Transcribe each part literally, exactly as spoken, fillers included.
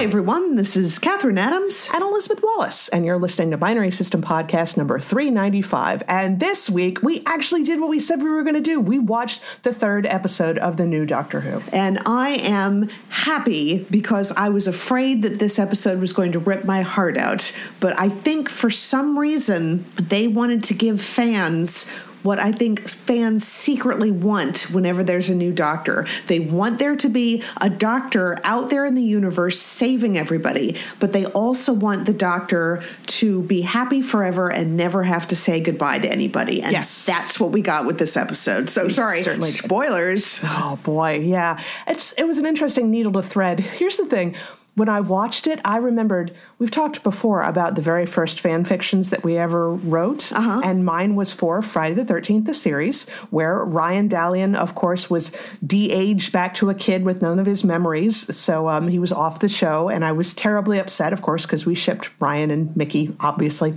Hi, everyone. This is Kathryn Adams and Elizabeth Wallace, and you're listening to Binary System Podcast number three ninety-five. And this week, we actually did what we said we were going to do. We watched the third episode of the new Doctor Who. And I am happy because I was afraid that this episode was going to rip my heart out. But I think for some reason, they wanted to give fans what I think fans secretly want whenever there's a new Doctor. They want there to be a Doctor out there in the universe saving everybody, but they also want the Doctor to be happy forever and never have to say goodbye to anybody. And yes, that's what we got with this episode. So we sorry, certainly spoilers. Did. Oh boy, yeah. It's It was an interesting needle to thread. Here's the thing. When I watched it, I remembered, we've talked before about the very first fan fictions that we ever wrote, uh-huh. and mine was for Friday the thirteenth, the series, where Ryan Dallion, of course, was de-aged back to a kid with none of his memories, so um, he was off the show, and I was terribly upset, of course, because we shipped Ryan and Mickey, obviously.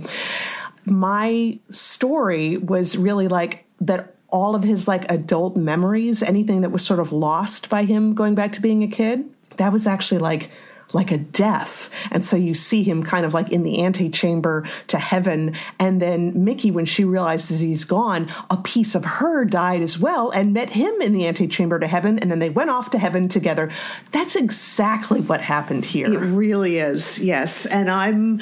My story was really like that all of his like adult memories, anything that was sort of lost by him going back to being a kid, that was actually like... like a death. And so you see him kind of like in the antechamber to heaven. And then Mickey, when she realizes he's gone, a piece of her died as well and met him in the antechamber to heaven. And then they went off to heaven together. That's exactly what happened here. It really is. Yes. And I'm...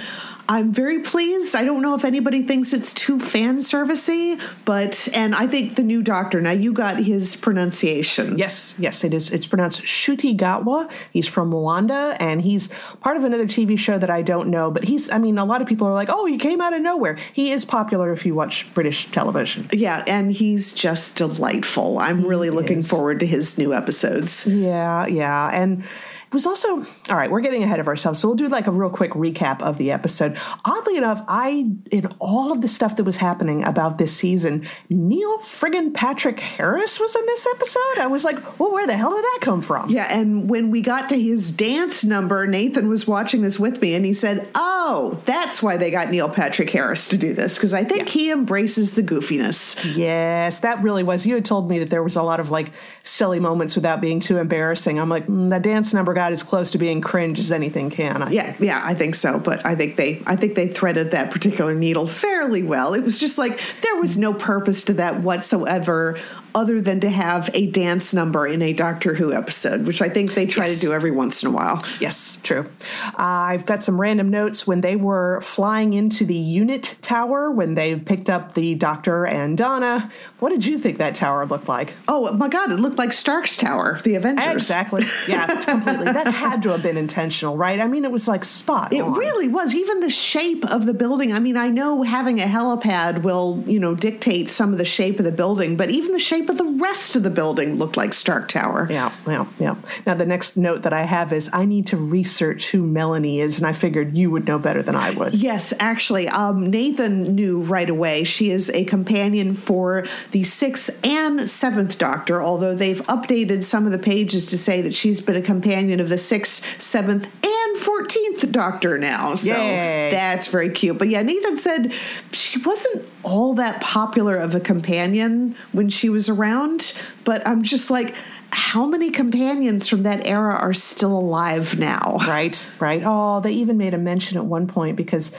I'm very pleased. I don't know if anybody thinks it's too fanservice-y, but, and I think the new Doctor, now you got his pronunciation. Yes, yes, it is. It's pronounced Ncuti Gatwa. He's from Rwanda, and he's part of another T V show that I don't know, but he's, I mean, a lot of people are like, oh, he came out of nowhere. He is popular if you watch British television. Yeah, and he's just delightful. I'm really he looking is. forward to his new episodes. Yeah, yeah, and... was also, all right, we're getting ahead of ourselves, so we'll do like a real quick recap of the episode. Oddly enough, I, in all of the stuff that was happening about this season, Neil friggin' Patrick Harris was in this episode. I was like, well, where the hell did that come from? Yeah, and when we got to his dance number, Nathan was watching this with me, and he said, oh, that's why they got Neil Patrick Harris to do this, because I think yeah. he embraces the goofiness. Yes, that really was. You had told me that there was a lot of like silly moments without being too embarrassing. I'm like, mm, that dance number got as close to being cringe as anything can. I yeah, think. yeah, I think so. But I think they, I think they threaded that particular needle fairly well. It was just like there was no purpose to that whatsoever, other than to have a dance number in a Doctor Who episode, which I think they try yes. to do every once in a while. Yes, true. Uh, I've got some random notes. When they were flying into the unit tower, when they picked up the Doctor and Donna, what did you think that tower looked like? Oh, my God, it looked like Stark's Tower, the Avengers. Exactly. Yeah, completely. That had to have been intentional, right? I mean, it was like spot It on. really was. Even the shape of the building. I mean, I know having a helipad will, you know, dictate some of the shape of the building, but even the shape but the rest of the building looked like Stark Tower. Yeah, yeah, yeah. Now, the next note that I have is I need to research who Melanie is, and I figured you would know better than I would. Yes, actually, um, Nathan knew right away. She is a companion for the sixth and seventh Doctor, although they've updated some of the pages to say that she's been a companion of the sixth, seventh, and fourteenth Doctor now. So Yay. That's very cute. But yeah, Nathan said she wasn't all that popular of a companion when she was around, but I'm just like, how many companions from that era are still alive now? Right, right. Oh, they even made a mention at one point because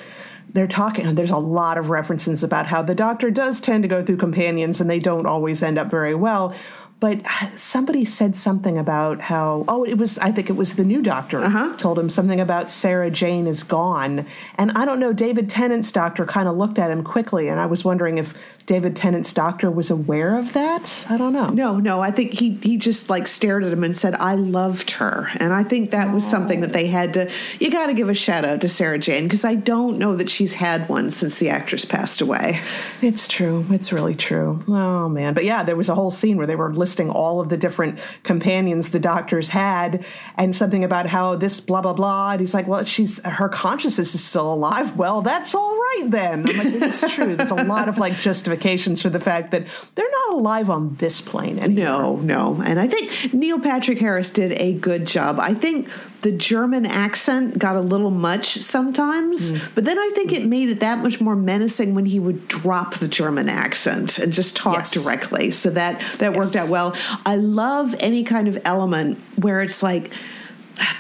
they're talking, there's a lot of references about how the Doctor does tend to go through companions and they don't always end up very well. But somebody said something about how, oh, it was, I think it was the new Doctor uh-huh. told him something about Sarah Jane is gone. And I don't know, David Tennant's Doctor kind of looked at him quickly. And I was wondering if David Tennant's Doctor was aware of that. I don't know. No, no. I think he, he just like stared at him and said, I loved her. And I think that was oh. something that they had to, you got to give a shout out to Sarah Jane, because I don't know that she's had one since the actress passed away. It's true. It's really true. Oh, man. But yeah, there was a whole scene where they were listening all of the different companions the Doctors had, and something about how this blah blah blah, and he's like, well, she's her consciousness is still alive. Well, that's all right then. I'm like, it's true. There's a lot of like justifications for the fact that they're not alive on this plane anymore. No, no. And I think Neil Patrick Harris did a good job. I think the German accent got a little much sometimes, mm. but then I think it made it that much more menacing when he would drop the German accent and just talk yes. directly. So that, that yes. worked out well. I love any kind of element where it's like,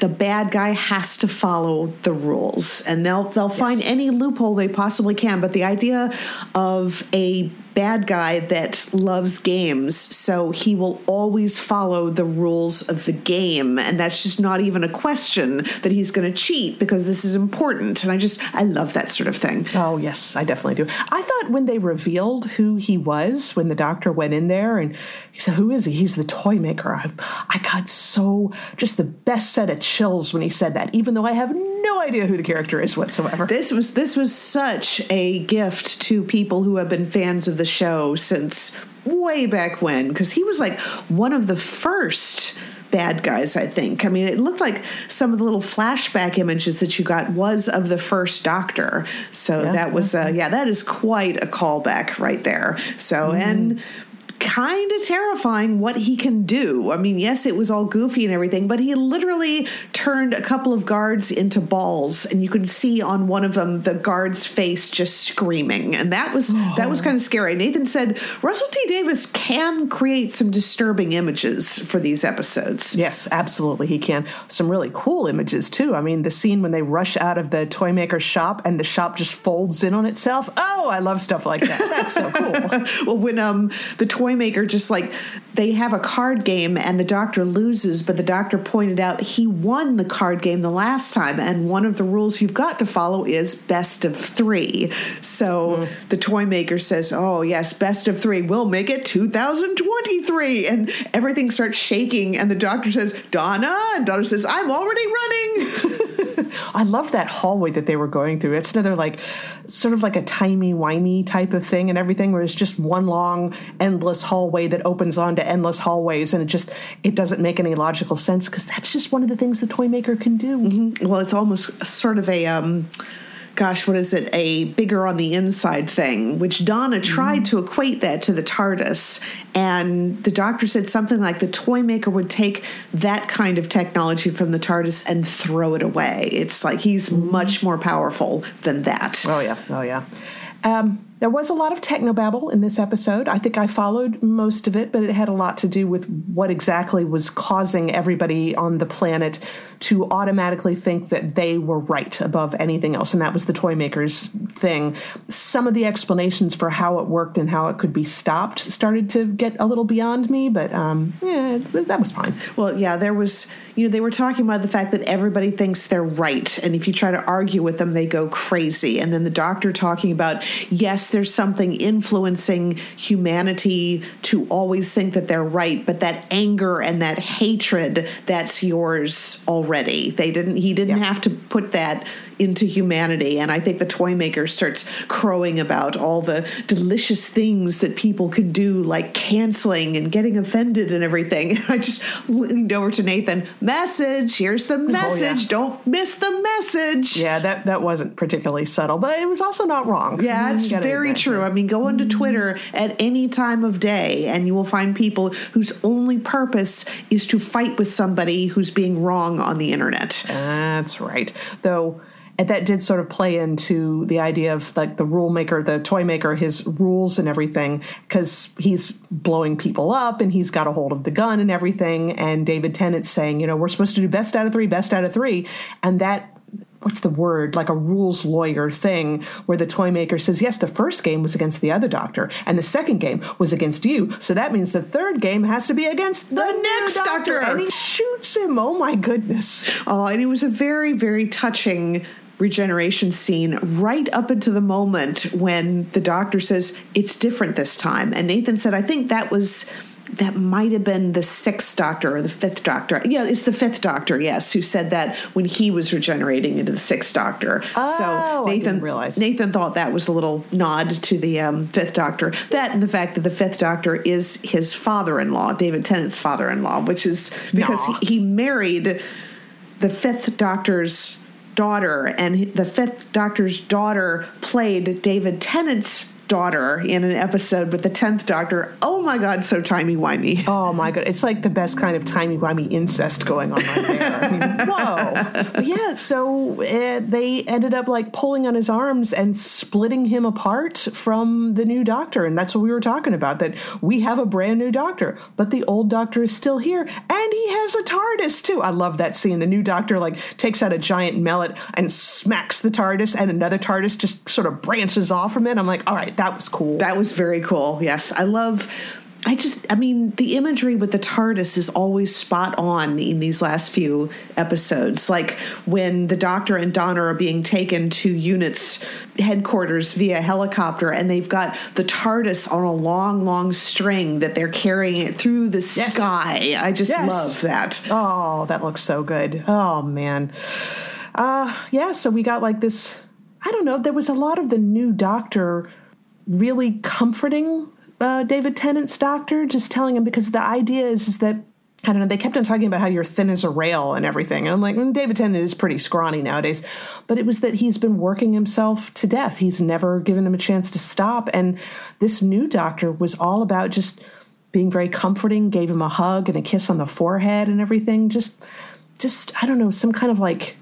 the bad guy has to follow the rules, and they'll they'll yes. find any loophole they possibly can. But the idea of a bad guy that loves games, so he will always follow the rules of the game, and that's just not even a question that he's going to cheat because this is important. And I just I love that sort of thing. Oh yes, I definitely do. I thought when they revealed who he was, when the Doctor went in there and he said, "Who is he?" He's the Toy Maker. I, I got so just the best set of chills when he said that, even though I have no idea who the character is whatsoever. This was this was such a gift to people who have been fans of the show since way back when, because he was like one of the first bad guys, I think. I mean, it looked like some of the little flashback images that you got was of the first Doctor. So yeah, that was, uh, yeah, that is quite a callback right there. So, mm-hmm. and kind of terrifying what he can do. I mean, yes, it was all goofy and everything, but he literally turned a couple of guards into balls, and you could see on one of them the guard's face just screaming, and that was oh. that was kind of scary. Nathan said Russell T. Davies can create some disturbing images for these episodes. Yes, absolutely, he can. Some really cool images too. I mean, the scene when they rush out of the Toy Maker shop and the shop just folds in on itself. Oh, I love stuff like that. That's so cool. Well, when um the toy Maker just like they have a card game and the Doctor loses, but the Doctor pointed out he won the card game the last time, and one of the rules you've got to follow is best of three. So mm. the Toy Maker says, "Oh yes, best of three, we'll make it two thousand twenty-three," and everything starts shaking, and the Doctor says, "Donna," and Donna says, "I'm already running." I love that hallway that they were going through. It's another like sort of like a timey-wimey type of thing and everything, where it's just one long endless hallway that opens onto endless hallways, and it just it doesn't make any logical sense, because that's just one of the things the Toy Maker can do. Mm-hmm. Well, it's almost sort of a um gosh, what is it? A bigger on the inside thing, which Donna tried mm. to equate that to the TARDIS. And the Doctor said something like the Toy Maker would take that kind of technology from the TARDIS and throw it away. It's like he's mm. much more powerful than that. Oh, yeah. Oh, yeah. Um, there was a lot of technobabble in this episode. I think I followed most of it, but it had a lot to do with what exactly was causing everybody on the planet to automatically think that they were right above anything else, and that was the Toy Maker's thing. Some of the explanations for how it worked and how it could be stopped started to get a little beyond me, but um, yeah, that was fine. Well, yeah, there was, you know, they were talking about the fact that everybody thinks they're right, and if you try to argue with them, they go crazy. And then the Doctor talking about, yes, there's something influencing humanity to always think that they're right, but that anger and that hatred, that's yours already. They didn't, he didn't yeah. have to put that into humanity. And I think the Toy Maker starts crowing about all the delicious things that people can do, like canceling and getting offended and everything. I just leaned over to Nathan, message, here's the message, oh, yeah. don't miss the message. Yeah, that, that wasn't particularly subtle, but it was also not wrong. Yeah, mm-hmm. it's very true. That. I mean, go onto Twitter at any time of day and you will find people whose only purpose is to fight with somebody who's being wrong on the internet. That's right. Though... And that did sort of play into the idea of like the rule maker, the Toy Maker, his rules and everything, because he's blowing people up and he's got a hold of the gun and everything. And David Tennant's saying, you know, we're supposed to do best out of three, best out of three. And that, what's the word, like a rules lawyer thing where the Toy Maker says, yes, the first game was against the other Doctor and the second game was against you. So that means the third game has to be against the, the next doctor. doctor. And he shoots him. Oh, my goodness. Oh, and it was a very, very touching regeneration scene right up into the moment when the Doctor says it's different this time. And Nathan said, I think that was, that might have been the sixth Doctor or the fifth Doctor. Yeah, it's the fifth Doctor, yes, who said that when he was regenerating into the sixth Doctor. Oh, so Nathan, I didn't realize. Nathan thought that was a little nod to the um, fifth Doctor. That and the fact that the fifth Doctor is his father-in-law, David Tennant's father-in-law, which is because nah. he, he married the fifth Doctor's daughter, and the fifth Doctor's daughter played David Tennant's daughter in an episode with the tenth Doctor. Oh my God, so timey-wimey. Oh my God. It's like the best kind of timey-wimey incest going on right there. I mean, whoa. yeah, so uh, they ended up like pulling on his arms and splitting him apart from the new Doctor. And that's what we were talking about, that we have a brand new Doctor, but the old Doctor is still here, and he has a TARDIS too. I love that scene. The new Doctor like takes out a giant mallet and smacks the TARDIS, and another TARDIS just sort of branches off from it. I'm like, all right, that was cool. That was very cool. Yes, I love... I just, I mean, the imagery with the TARDIS is always spot on in these last few episodes. Like when the Doctor and Donna are being taken to UNIT's headquarters via helicopter, and they've got the TARDIS on a long, long string that they're carrying it through the yes. sky. I just yes. love that. Oh, that looks so good. Oh, man. Uh, yeah, so we got like this, I don't know, there was a lot of the new Doctor really comforting Uh, David Tennant's Doctor, just telling him, because the idea is, is that, I don't know, they kept on talking about how you're thin as a rail and everything. And I'm like, mm, David Tennant is pretty scrawny nowadays. But it was that he's been working himself to death. He's never given him a chance to stop. And this new Doctor was all about just being very comforting, gave him a hug and a kiss on the forehead and everything. Just, just I don't know, some kind of like...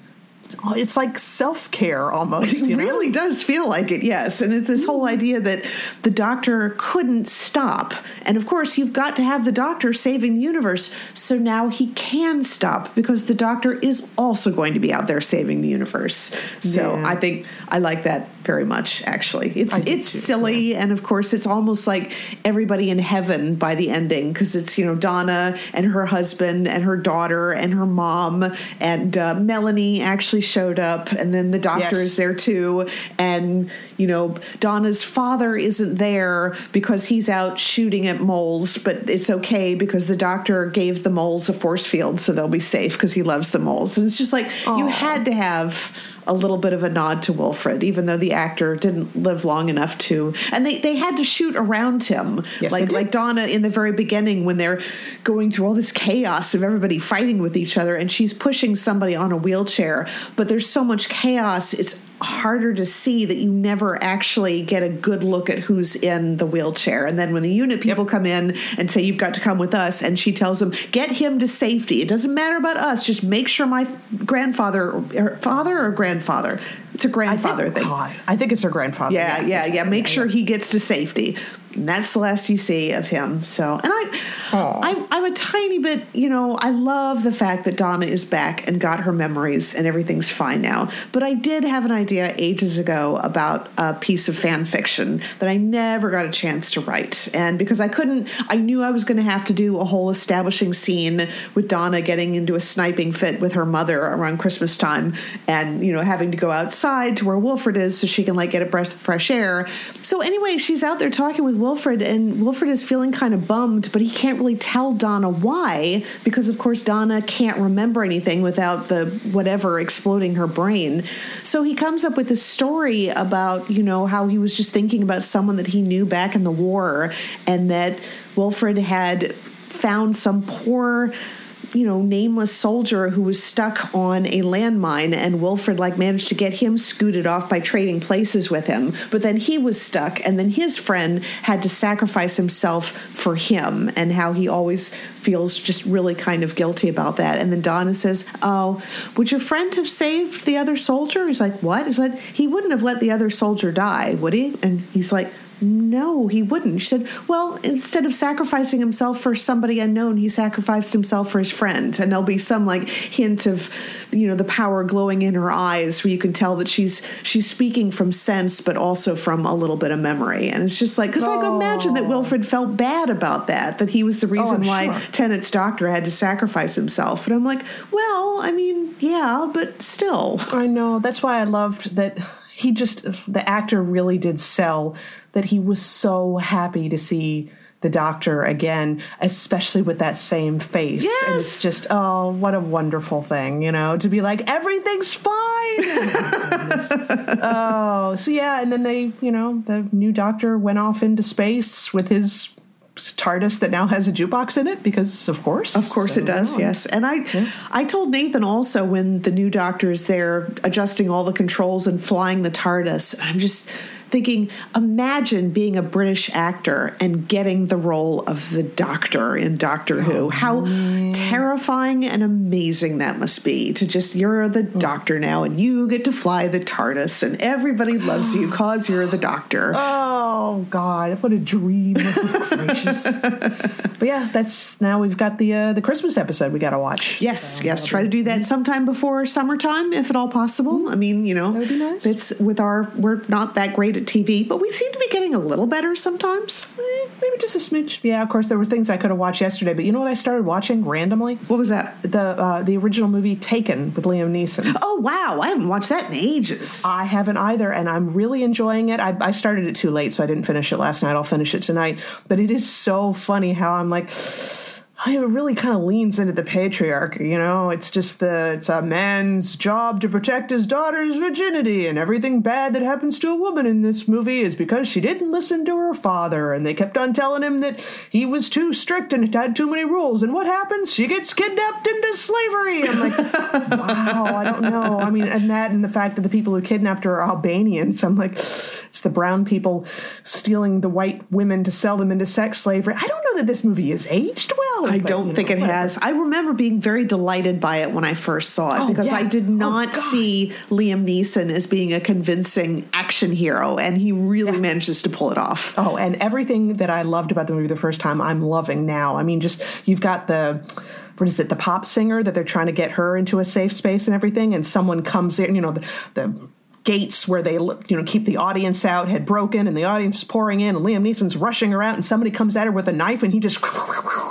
It's like self-care almost. It you know? really does feel like it, yes. And it's this whole idea that the Doctor couldn't stop. And, of course, you've got to have the Doctor saving the universe. So now he can stop because the Doctor is also going to be out there saving the universe. So yeah. I think I like that very much, actually. It's it's too, silly. Yeah. And, of course, it's almost like everybody in heaven by the ending, because it's, you know, Donna and her husband and her daughter and her mom and uh, Melanie actually showed up, and then the Doctor yes. is there too, and you know Donna's father isn't there because he's out shooting at moles, but it's okay because the Doctor gave the moles a force field so they'll be safe because he loves the moles. And it's just like Aww. You had to have a little bit of a nod to Wilfred, even though the actor didn't live long enough to, and they, they had to shoot around him. Yes, like like Donna in the very beginning when they're going through all this chaos of everybody fighting with each other, and she's pushing somebody on a wheelchair, but there's so much chaos it's harder to see that you never actually get a good look at who's in the wheelchair. And then when the unit people yep. come in and say, you've got to come with us, and she tells them, get him to safety. It doesn't matter about us. Just make sure my grandfather, or father or grandfather? It's a grandfather I think, thing. God, I think it's her grandfather. Yeah, yeah, yeah. Exactly. yeah. Make sure he gets to safety. And that's the last you see of him. So, and I, I'm, I'm a tiny bit, you know, I love the fact that Donna is back and got her memories and everything's fine now. But I did have an idea ages ago about a piece of fan fiction that I never got a chance to write. And because I couldn't, I knew I was going to have to do a whole establishing scene with Donna getting into a sniping fit with her mother around Christmas time and, you know, having to go outside to where Wilfred is so she can like get a breath of fresh air. So anyway, she's out there talking with Wilfred, and Wilfred is feeling kind of bummed, but he can't really tell Donna why, because of course Donna can't remember anything without the whatever exploding her brain. So he comes up with this story about, you know, how he was just thinking about someone that he knew back in the war, and that Wilfred had found some poor, you know, nameless soldier who was stuck on a landmine, and Wilfred like managed to get him scooted off by trading places with him. But then he was stuck, and then his friend had to sacrifice himself for him, and how he always feels just really kind of guilty about that. And then Donna says, oh, would your friend have saved the other soldier? He's like, what? He's like, he wouldn't have let the other soldier die, would he? And he's like, no, he wouldn't. She said, well, instead of sacrificing himself for somebody unknown, he sacrificed himself for his friend. And there'll be some like hint of, you know, the power glowing in her eyes where you can tell that she's she's speaking from sense, but also from a little bit of memory. And it's just like, because oh. I can imagine that Wilfred felt bad about that, that he was the reason oh, why sure. Tennant's Doctor had to sacrifice himself. And I'm like, well, I mean, yeah, but still. I know. That's why I loved that he just, the actor really did sell that he was so happy to see the Doctor again, especially with that same face. Yes. And it's just, oh, what a wonderful thing, you know, to be like, everything's fine. oh, so yeah. And then they, you know, the new Doctor went off into space with his TARDIS that now has a jukebox in it, because of course of course so it does yeah. yes and I yeah. I told Nathan also when the new Doctor is there adjusting all the controls and flying the TARDIS, I'm just thinking, imagine being a British actor and getting the role of the Doctor in Doctor Who. How mm. terrifying and amazing that must be, to just, you're the mm. Doctor now and you get to fly the TARDIS and everybody loves you because you're the Doctor. Oh, God, what a dream. Gracious. But yeah, that's, now we've got the uh, the Christmas episode we got to watch. Yes, so yes, try be, to do that sometime before summertime, if at all possible. Mm-hmm. I mean, you know, that would be nice. It's with our, we're not that great at T V, but we seem to be getting a little better sometimes. Eh, maybe just a smidge. Yeah, of course, there were things I could have watched yesterday, but you know what I started watching randomly? What was that? The uh, the original movie Taken with Liam Neeson. Oh, wow. I haven't watched that in ages. I haven't either, and I'm really enjoying it. I, I started it too late, so I didn't finish it last night. I'll finish it tonight. But it is so funny how I'm like, it really kind of leans into the patriarchy, you know? It's just the, it's a man's job to protect his daughter's virginity, and everything bad that happens to a woman in this movie is because she didn't listen to her father, and they kept on telling him that he was too strict and had too many rules, and what happens? She gets kidnapped into slavery! I'm like, wow, I don't know. I mean, and that and the fact that the people who kidnapped her are Albanians, I'm like, it's the brown people stealing the white women to sell them into sex slavery. I don't know that this movie is aged well. I but, don't you know, think it whatever. has. I remember being very delighted by it when I first saw it, oh, because yeah. I did not oh, see Liam Neeson as being a convincing action hero, and he really yeah. manages to pull it off. Oh, and everything that I loved about the movie the first time, I'm loving now. I mean, just, you've got the... what is it, the pop singer that they're trying to get her into a safe space and everything, and someone comes in, you know, the... the gates where they, you know, keep the audience out had broken, and the audience is pouring in, and Liam Neeson's rushing her out, and somebody comes at her with a knife, and he just,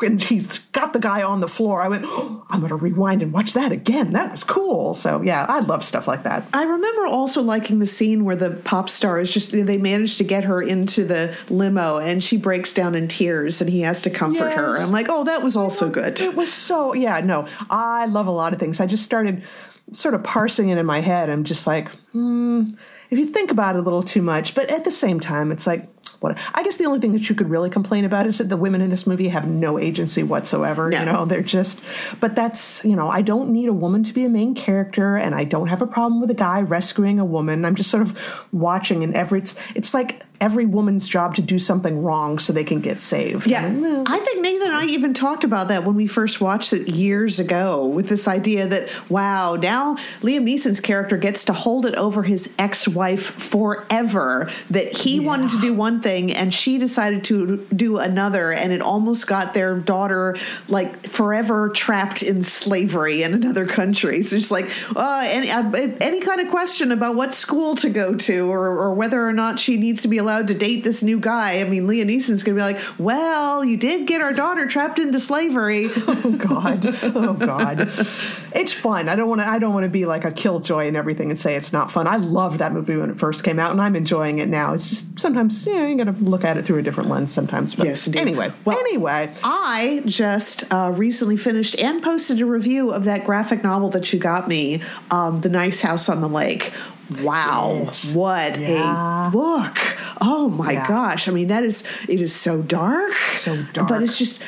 and he's got the guy on the floor. I went, oh, I'm going to rewind and watch that again. That was cool. So yeah, I love stuff like that. I remember also liking the scene where the pop star is just, they managed to get her into the limo, and she breaks down in tears, and he has to comfort yes. her. I'm like, oh, that was also you know, good. It was so, yeah, no, I love a lot of things. I just started sort of parsing it in my head. I'm just like, hmm, if you think about it a little too much, but at the same time, it's like, what? I guess the only thing that you could really complain about is that the women in this movie have no agency whatsoever. No. You know, they're just, but that's, you know, I don't need a woman to be a main character, and I don't have a problem with a guy rescuing a woman. I'm just sort of watching, and every, it's, it's like every woman's job to do something wrong so they can get saved. Yeah. I, mean, no, I think Nathan and I even talked about that when we first watched it years ago, with this idea that, wow, now Liam Neeson's character gets to hold it over his ex-wife forever, that he yeah. wanted to do one thing and she decided to do another, and it almost got their daughter like forever trapped in slavery in another country. So it's like, uh, any, uh, any kind of question about what school to go to, or, or whether or not she needs to be allowed to date this new guy. I mean, Liam Neeson's going to be like, well, you did get our daughter trapped into slavery. Oh, God. Oh, God. It's fun. I don't want to I don't want to be like a killjoy and everything and say it's not fun. I loved that movie when it first came out, and I'm enjoying it now. It's just sometimes, you know, you got to look at it through a different lens sometimes. But yes, indeed. Anyway. Well, anyway. I just uh, recently finished and posted a review of that graphic novel that you got me, um, The Nice House on the Lake. Wow, yes. What yeah. a book. Oh, my yeah. gosh. I mean, that is, it is so dark. So dark. But it's just,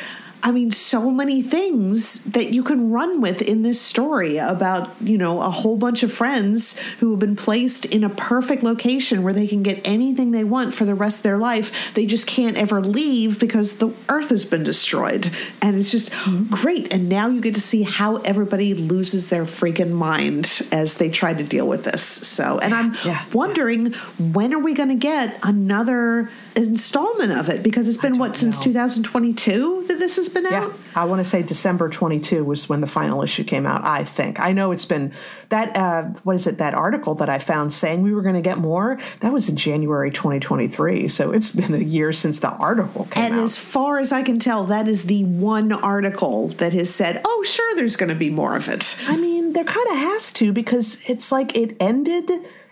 I mean, so many things that you can run with in this story about, you know, a whole bunch of friends who have been placed in a perfect location where they can get anything they want for the rest of their life. They just can't ever leave because the earth has been destroyed. And it's just great. And now you get to see how everybody loses their freaking mind as they try to deal with this. So, and I'm yeah, wondering, yeah. when are we going to get another installment of it? Because it's been, what, know. since two thousand twenty-two that this has been yeah. out? I want to say December twenty-two was when the final issue came out, I think. I know it's been that, uh, what is it, that article that I found saying we were going to get more, that was in January twenty twenty-three. So it's been a year since the article came and out. And as far as I can tell, that is the one article that has said, oh, sure, there's going to be more of it. I mean, there kind of has to, because it's like it ended,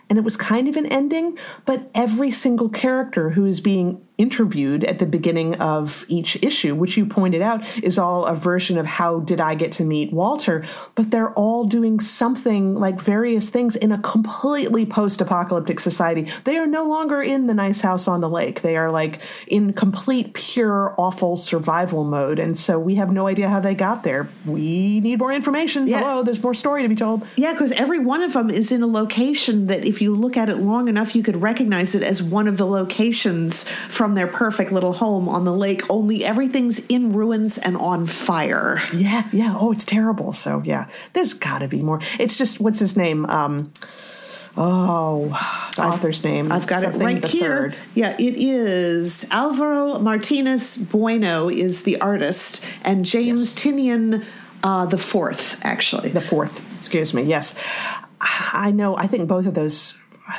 and it was kind of an ending, but every single character who is being interviewed at the beginning of each issue, which you pointed out is all a version of how did I get to meet Walter, but they're all doing something like various things in a completely post-apocalyptic society. They are no longer in the Nice House on the Lake. They are like in complete, pure, awful survival mode. And so we have no idea how they got there. We need more information. Yeah. Hello, there's more story to be told. Yeah, because every one of them is in a location that if you look at it long enough, you could recognize it as one of the locations from their perfect little home on the lake, only everything's in ruins and on fire. Yeah, yeah. Oh, it's terrible. So, yeah, there's got to be more. It's just, what's his name? Um, oh, the I've, author's name. I've got Something it right here. Third. Yeah, it is Alvaro Martinez Bueno is the artist, and James yes. Tinian uh, the fourth, actually. The fourth, excuse me, yes. I know, I think both of those...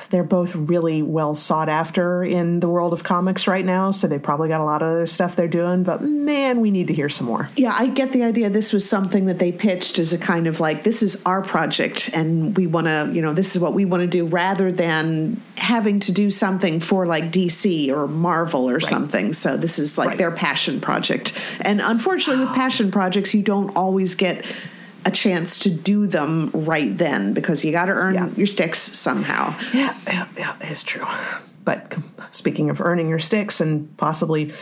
They're both really well sought after in the world of comics right now, so they probably got a lot of other stuff they're doing, but man, we need to hear some more. Yeah, I get the idea this was something that they pitched as a kind of like, this is our project and we want to, you know, this is what we want to do, rather than having to do something for like D C or Marvel or right. something. So this is like right. their passion project. And unfortunately with passion projects, you don't always get a chance to do them right then, because you got to earn yeah. your sticks somehow. Yeah, yeah, yeah, it's true. But speaking of earning your sticks and possibly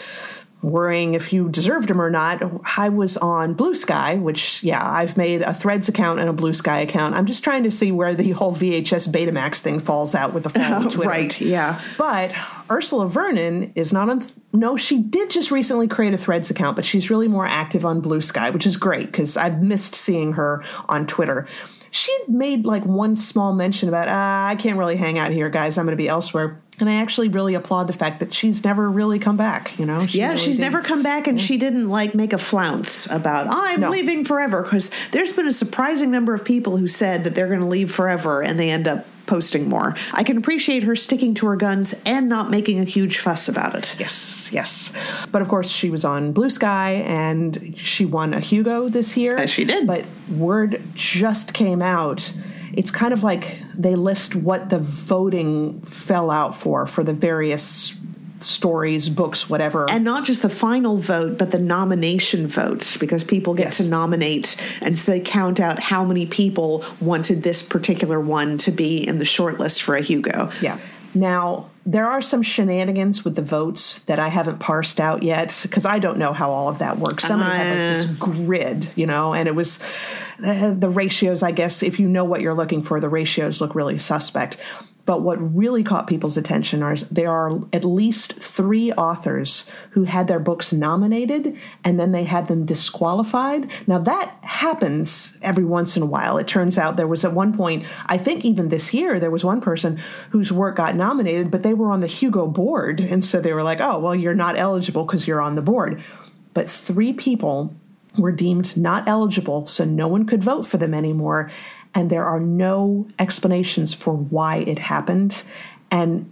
worrying if you deserved them or not, I was on Blue Sky, which, yeah, I've made a Threads account and a Blue Sky account. I'm just trying to see where the whole V H S Betamax thing falls out with the fall of Twitter. Right, yeah. But Ursula Vernon is not on... Th- no, she did just recently create a Threads account, but she's really more active on Blue Sky, which is great because I've missed seeing her on Twitter. She made like one small mention about, ah, I can't really hang out here, guys. I'm going to be elsewhere. And I actually really applaud the fact that she's never really come back, you know? She yeah, really she's didn't. never come back, and yeah. she didn't, like, make a flounce about, oh, I'm no. leaving forever, because there's been a surprising number of people who said that they're going to leave forever, and they end up posting more. I can appreciate her sticking to her guns and not making a huge fuss about it. Yes, yes. But of course, she was on Blue Sky, and she won a Hugo this year. Yes, she did. But word just came out. It's kind of like they list what the voting fell out for, for the various stories, books, whatever. And not just the final vote, but the nomination votes, because people get yes. to nominate, and so they count out how many people wanted this particular one to be in the shortlist for a Hugo. Yeah. Now, there are some shenanigans with the votes that I haven't parsed out yet, because I don't know how all of that works. Somebody uh, had like this grid, you know, and it was uh, the ratios, I guess, if you know what you're looking for, the ratios look really suspect. But what really caught people's attention are there are at least three authors who had their books nominated and then they had them disqualified. Now, that happens every once in a while. It turns out there was at one point, I think even this year, there was one person whose work got nominated, but they were on the Hugo board. And so they were like, oh, well, you're not eligible because you're on the board. But three people were deemed not eligible, so no one could vote for them anymore. And there are no explanations for why it happened. And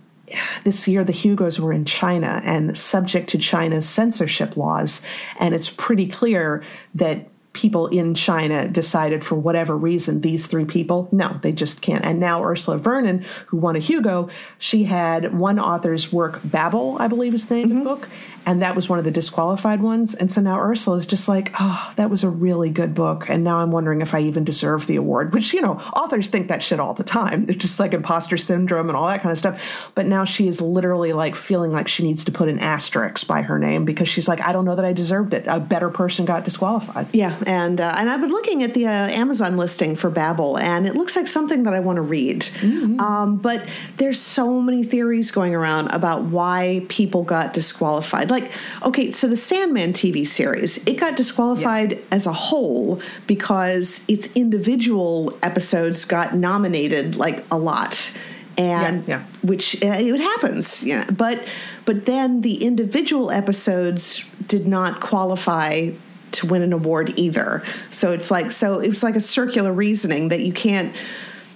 this year, the Hugos were in China and subject to China's censorship laws. And it's pretty clear that people in China decided for whatever reason, these three people, no, they just can't. And now Ursula Vernon, who won a Hugo, she had one author's work, Babel, I believe is the name mm-hmm. of the book, and that was one of the disqualified ones. And so now Ursula is just like, oh, that was a really good book, and now I'm wondering if I even deserve the award, which, you know, authors think that shit all the time. They're just like imposter syndrome and all that kind of stuff. But now she is literally like feeling like she needs to put an asterisk by her name because she's like, I don't know that I deserved it. A better person got disqualified. Yeah. And uh, and I've been looking at the uh, Amazon listing for Babel, and it looks like something that I want to read. Mm-hmm. Um, but there's so many theories going around about why people got disqualified. Like, okay, so the Sandman T V series, it got disqualified yeah. as a whole because its individual episodes got nominated like a lot. And yeah, yeah. which uh, it happens, you know, but but then the individual episodes did not qualify to win an award either. So it's like, so it was like a circular reasoning that you can't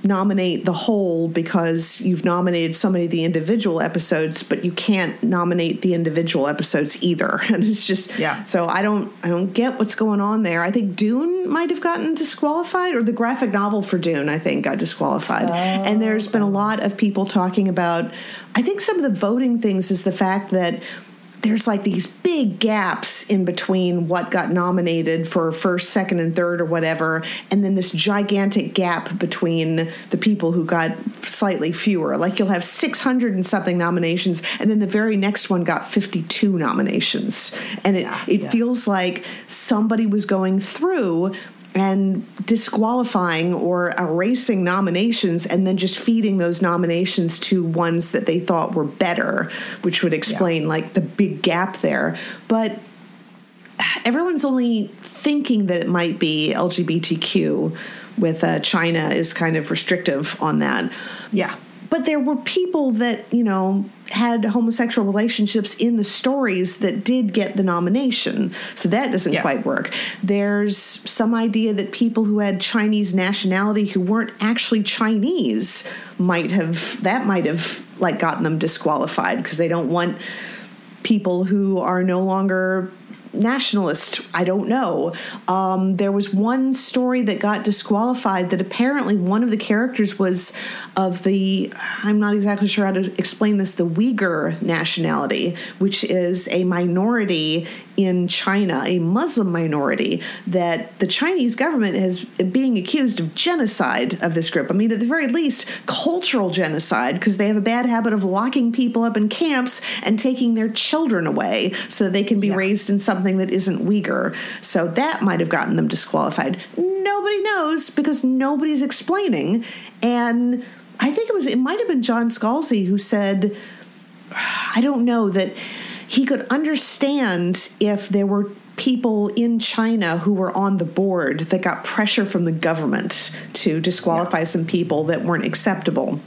nominate the whole because you've nominated so many of the individual episodes, but you can't nominate the individual episodes either. And it's just, yeah. so I don't, I don't get what's going on there. I think Dune might've gotten disqualified, or the graphic novel for Dune, I think got disqualified. Oh, and there's been a lot of people talking about, I think some of the voting things is the fact that there's like these big gaps in between what got nominated for first, second, and third or whatever, and then this gigantic gap between the people who got slightly fewer. Like you'll have six hundred and something nominations, and then the very next one got fifty-two nominations. And it, yeah, it yeah. feels like somebody was going through and disqualifying or erasing nominations and then just feeding those nominations to ones that they thought were better, which would explain, yeah. like, the big gap there. But everyone's only thinking that it might be L G B T Q with uh, China is kind of restrictive on that. Yeah. But there were people that, you know, had homosexual relationships in the stories that did get the nomination. So that doesn't yeah. quite work. There's some idea that people who had Chinese nationality who weren't actually Chinese might have, that might have, like, gotten them disqualified because they don't want people who are no longer nationalist. I don't know. Um, there was one story that got disqualified that apparently one of the characters was of the, I'm not exactly sure how to explain this, the Uyghur nationality, which is a minority in China, a Muslim minority, that the Chinese government is being accused of genocide of this group. I mean, at the very least, cultural genocide, because they have a bad habit of locking people up in camps and taking their children away so that they can be yeah. raised in something that isn't Uyghur. So that might have gotten them disqualified. Nobody knows because nobody's explaining. And I think it was, it might have been John Scalzi who said, I don't know, that he could understand if there were people in China who were on the board that got pressure from the government to disqualify yeah. some people that weren't acceptable.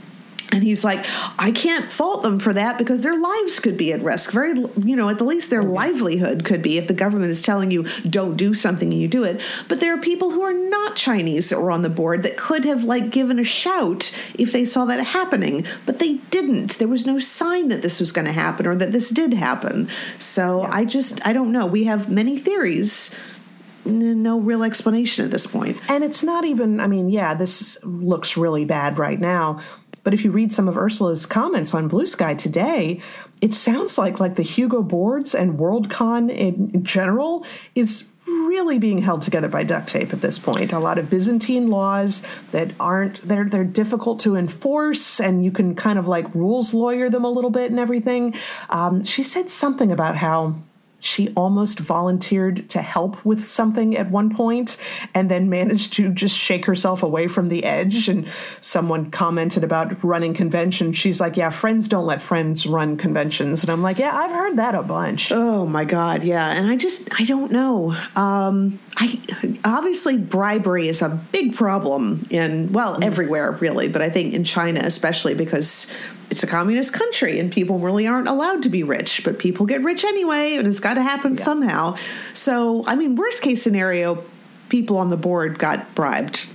And he's like, I can't fault them for that because their lives could be at risk. Very, you know, at the least their okay. livelihood could be if the government is telling you don't do something and you do it. But there are people who are not Chinese that were on the board that could have, like, given a shout if they saw that happening. But they didn't. There was no sign that this was going to happen or that this did happen. So yeah. I just, I don't know. We have many theories. No real explanation at this point. And it's not even, I mean, yeah, this looks really bad right now. But if you read some of Ursula's comments on Blue Sky today, it sounds like like the Hugo Awards and Worldcon in, in general is really being held together by duct tape at this point. A lot of Byzantine laws that aren't, they're, they're difficult to enforce, and you can kind of like rules lawyer them a little bit and everything. Um, she said something about how she almost volunteered to help with something at one point and then managed to just shake herself away from the edge. And someone commented about running conventions. She's like, yeah, friends don't let friends run conventions. And I'm like, yeah, I've heard that a bunch. Oh, my God. Yeah. And I just, I don't know. Um, I obviously, bribery is a big problem in, well, mm-hmm. everywhere, really. But I think in China, especially because it's a communist country and people really aren't allowed to be rich, but people get rich anyway, and it's got to happen yeah. somehow. So, I mean, worst case scenario, people on the board got bribed.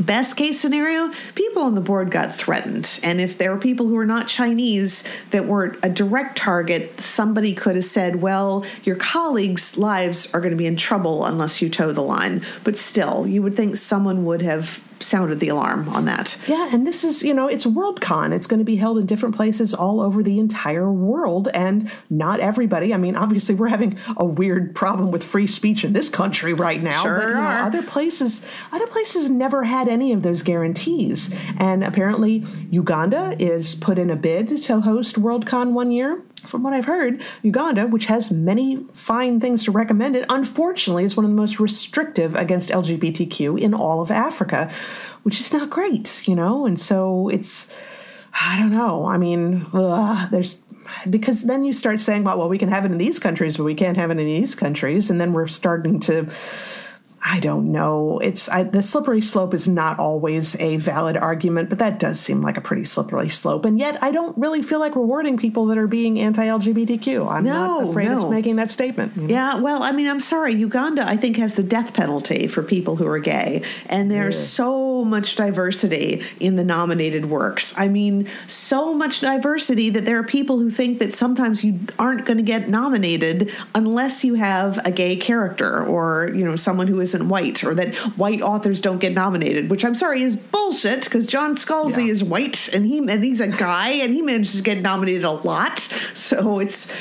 Best case scenario, people on the board got threatened. And if there were people who were not Chinese that weren't a direct target, somebody could have said, well, your colleagues' lives are going to be in trouble unless you toe the line. But still, you would think someone would have sounded the alarm on that. Yeah, and this is, you know, it's Worldcon. It's going to be held in different places all over the entire world, and not everybody. I mean, obviously, we're having a weird problem with free speech in this country right now. Sure but, you know, are. Other places, other places never had any of those guarantees, and apparently, Uganda is put in a bid to host Worldcon one year. From what I've heard, Uganda, which has many fine things to recommend it, unfortunately is one of the most restrictive against L G B T Q in all of Africa, which is not great, you know? And so it's, I don't know. I mean, ugh, there's, because then you start saying, well, well, we can have it in these countries, but we can't have it in these countries. And then we're starting to, I don't know. It's I, the slippery slope is not always a valid argument, but that does seem like a pretty slippery slope. And yet I don't really feel like rewarding people that are being anti-L G B T Q. I'm no, not afraid no. of making that statement. You know? Yeah, well, I mean, I'm sorry. Uganda, I think, has the death penalty for people who are gay. And there's yeah. so much diversity in the nominated works. I mean, so much diversity that there are people who think that sometimes you aren't going to get nominated unless you have a gay character or, you know, someone who is white, or that white authors don't get nominated, which I'm sorry is bullshit because John Scalzi yeah. is white and he and he's a guy and he manages to get nominated a lot. So it's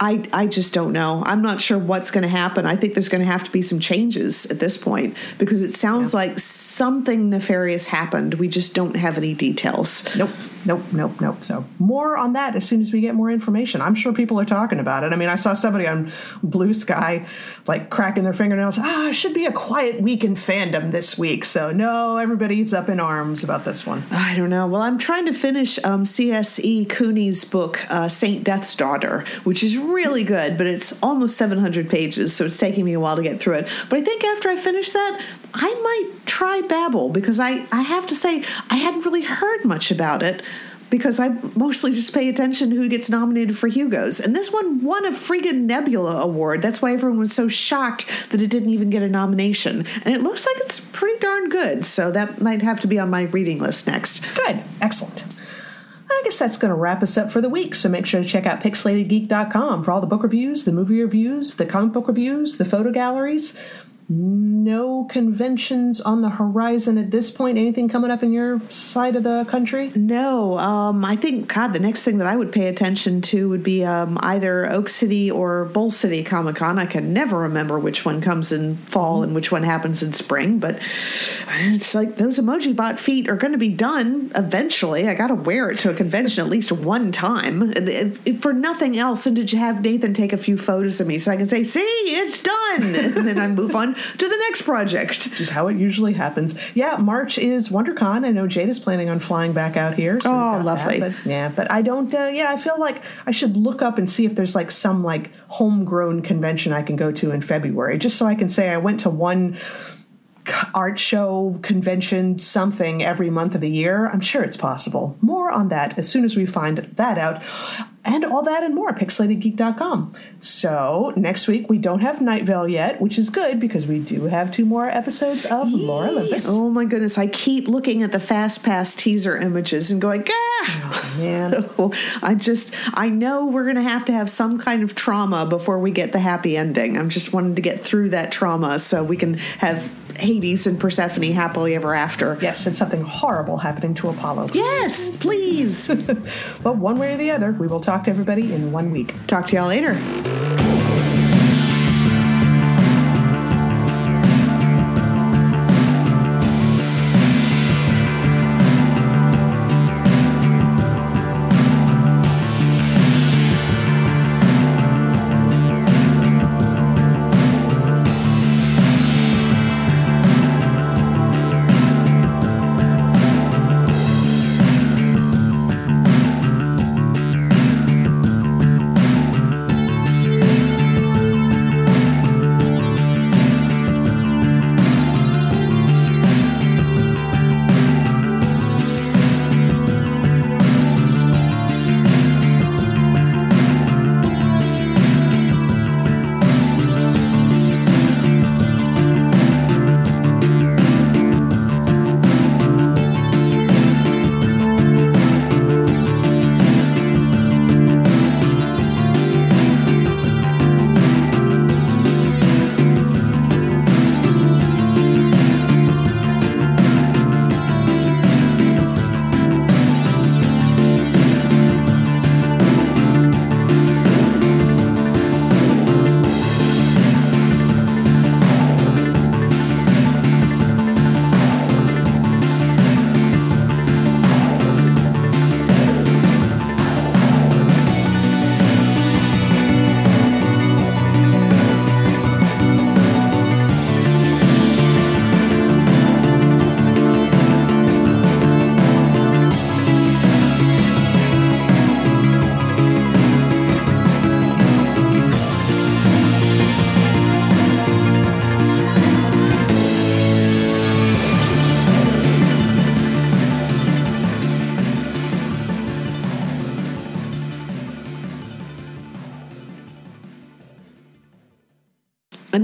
I, I just don't know. I'm not sure what's going to happen. I think there's going to have to be some changes at this point, because it sounds yeah. like something nefarious happened. We just don't have any details. Nope, nope, nope, nope. So more on that as soon as we get more information. I'm sure people are talking about it. I mean, I saw somebody on Blue Sky like cracking their fingernails. Ah, it should be a quiet week in fandom this week. So no, everybody's up in arms about this one. I don't know. Well, I'm trying to finish um, C S E Cooney's book, uh, Saint Death's Daughter, which is really good, but it's almost seven hundred pages, so it's taking me a while to get through it. But I think after I finish that, I might try Babel, because I, I have to say I hadn't really heard much about it, because I mostly just pay attention to who gets nominated for Hugos. And this one won a friggin' Nebula Award. That's why everyone was so shocked that it didn't even get a nomination. And it looks like it's pretty darn good, so that might have to be on my reading list next. Good. Excellent. I guess that's going to wrap us up for the week, so make sure to check out Pixelated Geek dot com for all the book reviews, the movie reviews, the comic book reviews, the photo galleries. No conventions on the horizon at this point. Anything coming up in your side of the country? No. Um, I think, God, the next thing that I would pay attention to would be um, either Oak City or Bull City Comic Con. I can never remember which one comes in fall and which one happens in spring, but it's like those emoji bot feet are going to be done eventually. I got to wear it to a convention at least one time. If, if for nothing else, and did you have Nathan take a few photos of me so I can say, see, it's done? And then I move on to the next project. Which is how it usually happens. Yeah, March is WonderCon. I know Jade is planning on flying back out here. So oh, lovely. That, but, yeah, but I don't, uh, yeah, I feel like I should look up and see if there's like some like homegrown convention I can go to in February, just so I can say I went to one art show, convention, something every month of the year. I'm sure it's possible. More on that as soon as we find that out. And all that and more at Pixelated Geek dot com. So next week we don't have Night Vale yet, which is good because we do have two more episodes of Yee. Laura Limpus. Oh my goodness, I keep looking at the Fast Pass teaser images and going, ah! Oh, man. So I just, I know we're going to have to have some kind of trauma before we get the happy ending. I'm just wanting to get through that trauma so we can have Hades and Persephone happily ever after. Yes, and something horrible happening to Apollo. Yes, please. Well, one way or the other, we will talk to everybody in one week. Talk to y'all later.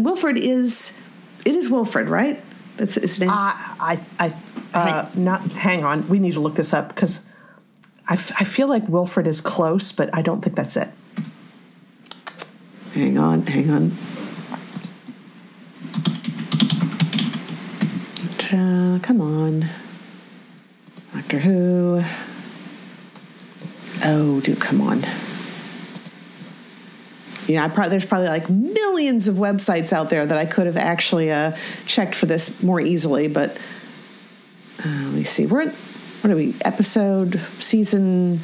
Wilfred is, it is Wilfred, right? That's his name. Uh, I, I, uh, not, hang on. We need to look this up because I, f- I feel like Wilfred is close, but I don't think that's it. Hang on, hang on. Uh, come on. Doctor Who. Oh, dude, come on. you know, I pro- there's probably like millions of websites out there that I could have actually uh, checked for this more easily. But uh, let me see. We're at, what are we? Episode season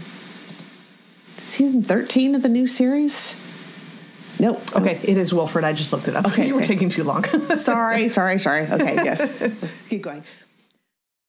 season thirteen of the new series. Nope. Okay, it is Wilfred. I just looked it up. Okay, you were okay. taking too long. sorry, sorry, sorry. Okay, yes. Keep going.